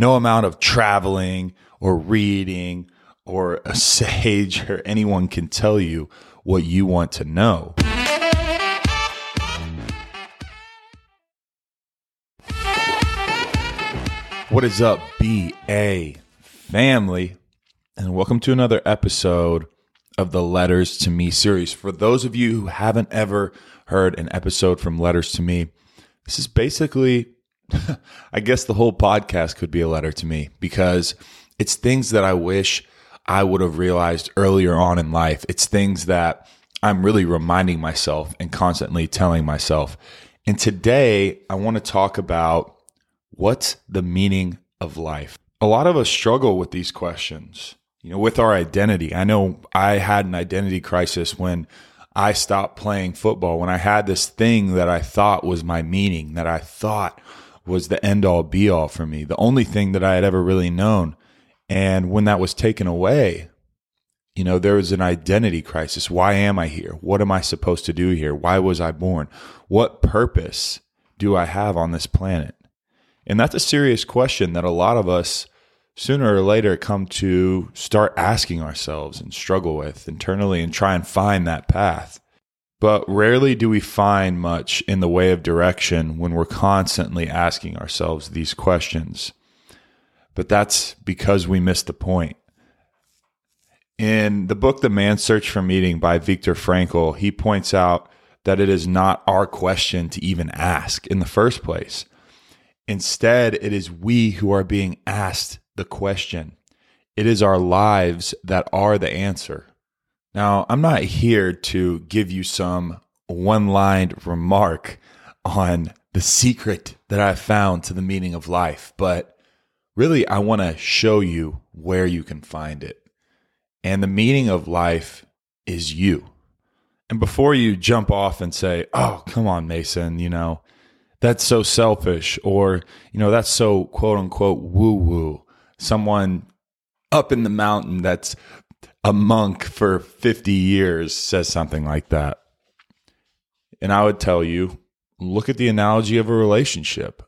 No amount of traveling or reading or a sage or anyone can tell you what you want to know. What is up, BA family? And welcome to another episode of the Letters to Me series. For those of you who haven't ever heard an episode from Letters to Me, this is basically, I guess the whole podcast could be a letter to me, because it's things that I wish I would have realized earlier on in life. It's things that I'm really reminding myself and constantly telling myself. And today I want to talk about what's the meaning of life. A lot of us struggle with these questions, you know, with our identity. I know I had an identity crisis when I stopped playing football, when I had this thing that I thought was my meaning, that I thought was the end-all be-all for me, the only thing that I had ever really known. And when that was taken away, you know, there was an identity crisis. Why am I here? What am I supposed to do here? Why was I born? What purpose do I have on this planet? And that's a serious question that a lot of us sooner or later come to start asking ourselves and struggle with internally and try and find that path. But rarely do we find much in the way of direction when we're constantly asking ourselves these questions. But that's because we missed the point. In the book, The Man's Search for Meaning by Viktor Frankl, he points out that it is not our question to even ask in the first place. Instead, it is we who are being asked the question. It is our lives that are the answer. Now, I'm not here to give you some one-lined remark on the secret that I found to the meaning of life, but really, I want to show you where you can find it. And the meaning of life is you. And before you jump off and say, oh, come on, Mason, you know, that's so selfish, or, you know, that's so quote unquote woo-woo, someone up in the mountain that's a monk for 50 years says something like that. And I would tell you, look at the analogy of a relationship.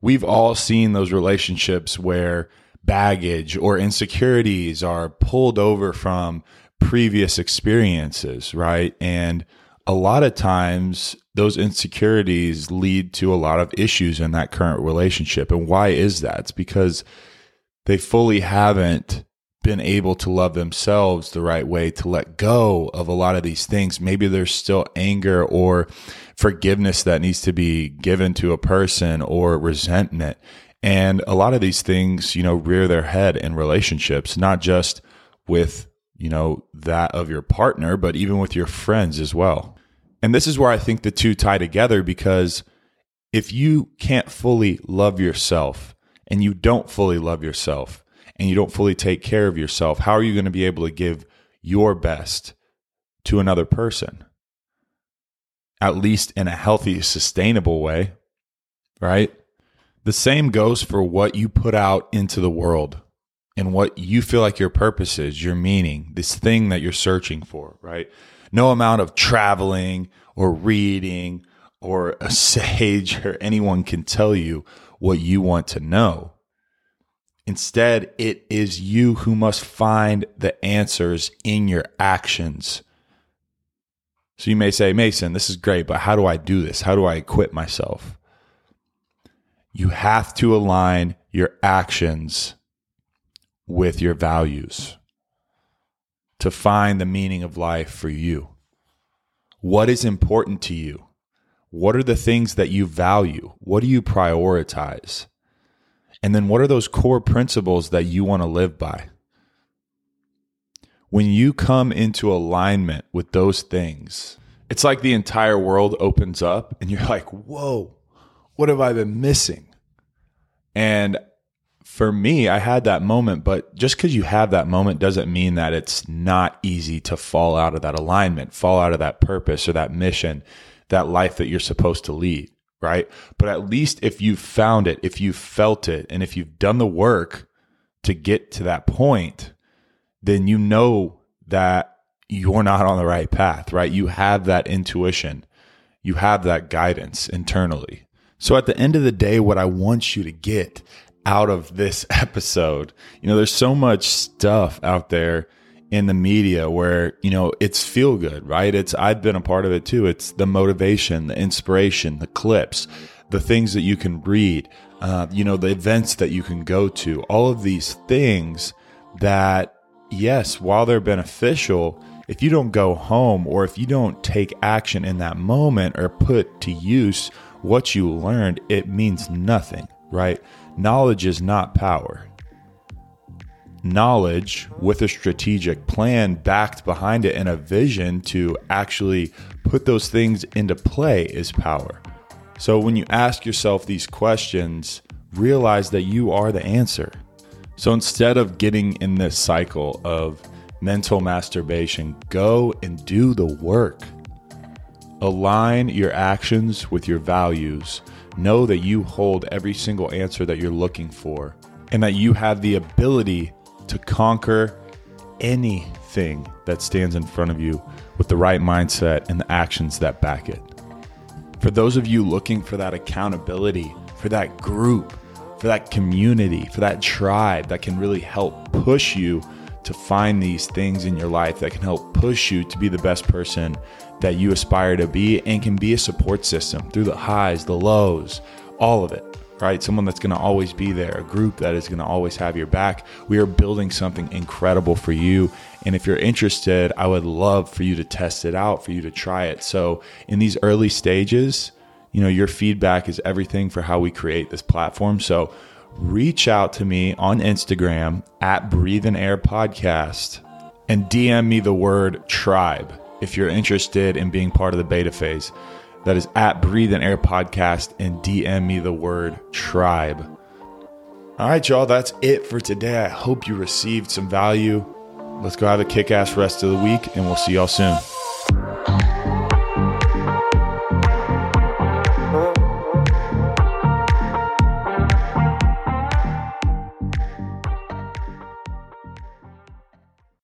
We've all seen those relationships where baggage or insecurities are pulled over from previous experiences, right? And a lot of times, those insecurities lead to a lot of issues in that current relationship. And why is that? It's because they fully haven't been able to love themselves the right way, to let go of a lot of these things. Maybe there's still anger or forgiveness that needs to be given to a person, or resentment. And a lot of these things, you know, rear their head in relationships, not just with, you know, that of your partner, but even with your friends as well. And this is where I think the two tie together, because if you can't fully love yourself, and you don't fully love yourself, and you don't fully take care of yourself, how are you going to be able to give your best to another person? At least in a healthy, sustainable way, right? The same goes for what you put out into the world and what you feel like your purpose is, your meaning, this thing that you're searching for, right? No amount of traveling or reading or a sage or anyone can tell you what you want to know. Instead, it is you who must find the answers in your actions. So you may say, Mason, this is great, but how do I do this? How do I equip myself? You have to align your actions with your values to find the meaning of life for you. What is important to you? What are the things that you value? What do you prioritize? And then what are those core principles that you want to live by? When you come into alignment with those things, it's like the entire world opens up and you're like, whoa, what have I been missing? And for me, I had that moment, but just because you have that moment doesn't mean that it's not easy to fall out of that alignment, fall out of that purpose or that mission, that life that you're supposed to lead, right? But at least if you've found it, if you've felt it, and if you've done the work to get to that point, then you know that you're not on the right path, right? You have that intuition. You have that guidance internally. So at the end of the day, what I want you to get out of this episode. You know, there's so much stuff out there in the media where, you know, it's feel good, right? I've been a part of it too. It's the motivation, the inspiration, the clips, the things that you can read, you know, the events that you can go to, all of these things that, yes, while they're beneficial, if you don't go home or if you don't take action in that moment or put to use what you learned, it means nothing, right? Knowledge is not power. Knowledge with a strategic plan backed behind it and a vision to actually put those things into play is power. So when you ask yourself these questions, realize that you are the answer. So instead of getting in this cycle of mental masturbation, go and do the work. Align your actions with your values. Know that you hold every single answer that you're looking for and that you have the ability to conquer anything that stands in front of you with the right mindset and the actions that back it. For those of you looking for that accountability, for that group, for that community, for that tribe that can really help push you to find these things in your life, that can help push you to be the best person that you aspire to be and can be a support system through the highs, the lows, all of it. Right? Someone that's going to always be there, a group that is going to always have your back. We are building something incredible for you. And if you're interested, I would love for you to test it out, for you to try it. So in these early stages, you know, your feedback is everything for how we create this platform. So reach out to me on Instagram at Breathe and Air Podcast and DM me the word tribe if you're interested in being part of the beta phase. That is at Breathe and Air Podcast and DM me the word tribe. All right, y'all, that's it for today. I hope you received some value. Let's go have a kick-ass rest of the week, and we'll see y'all soon.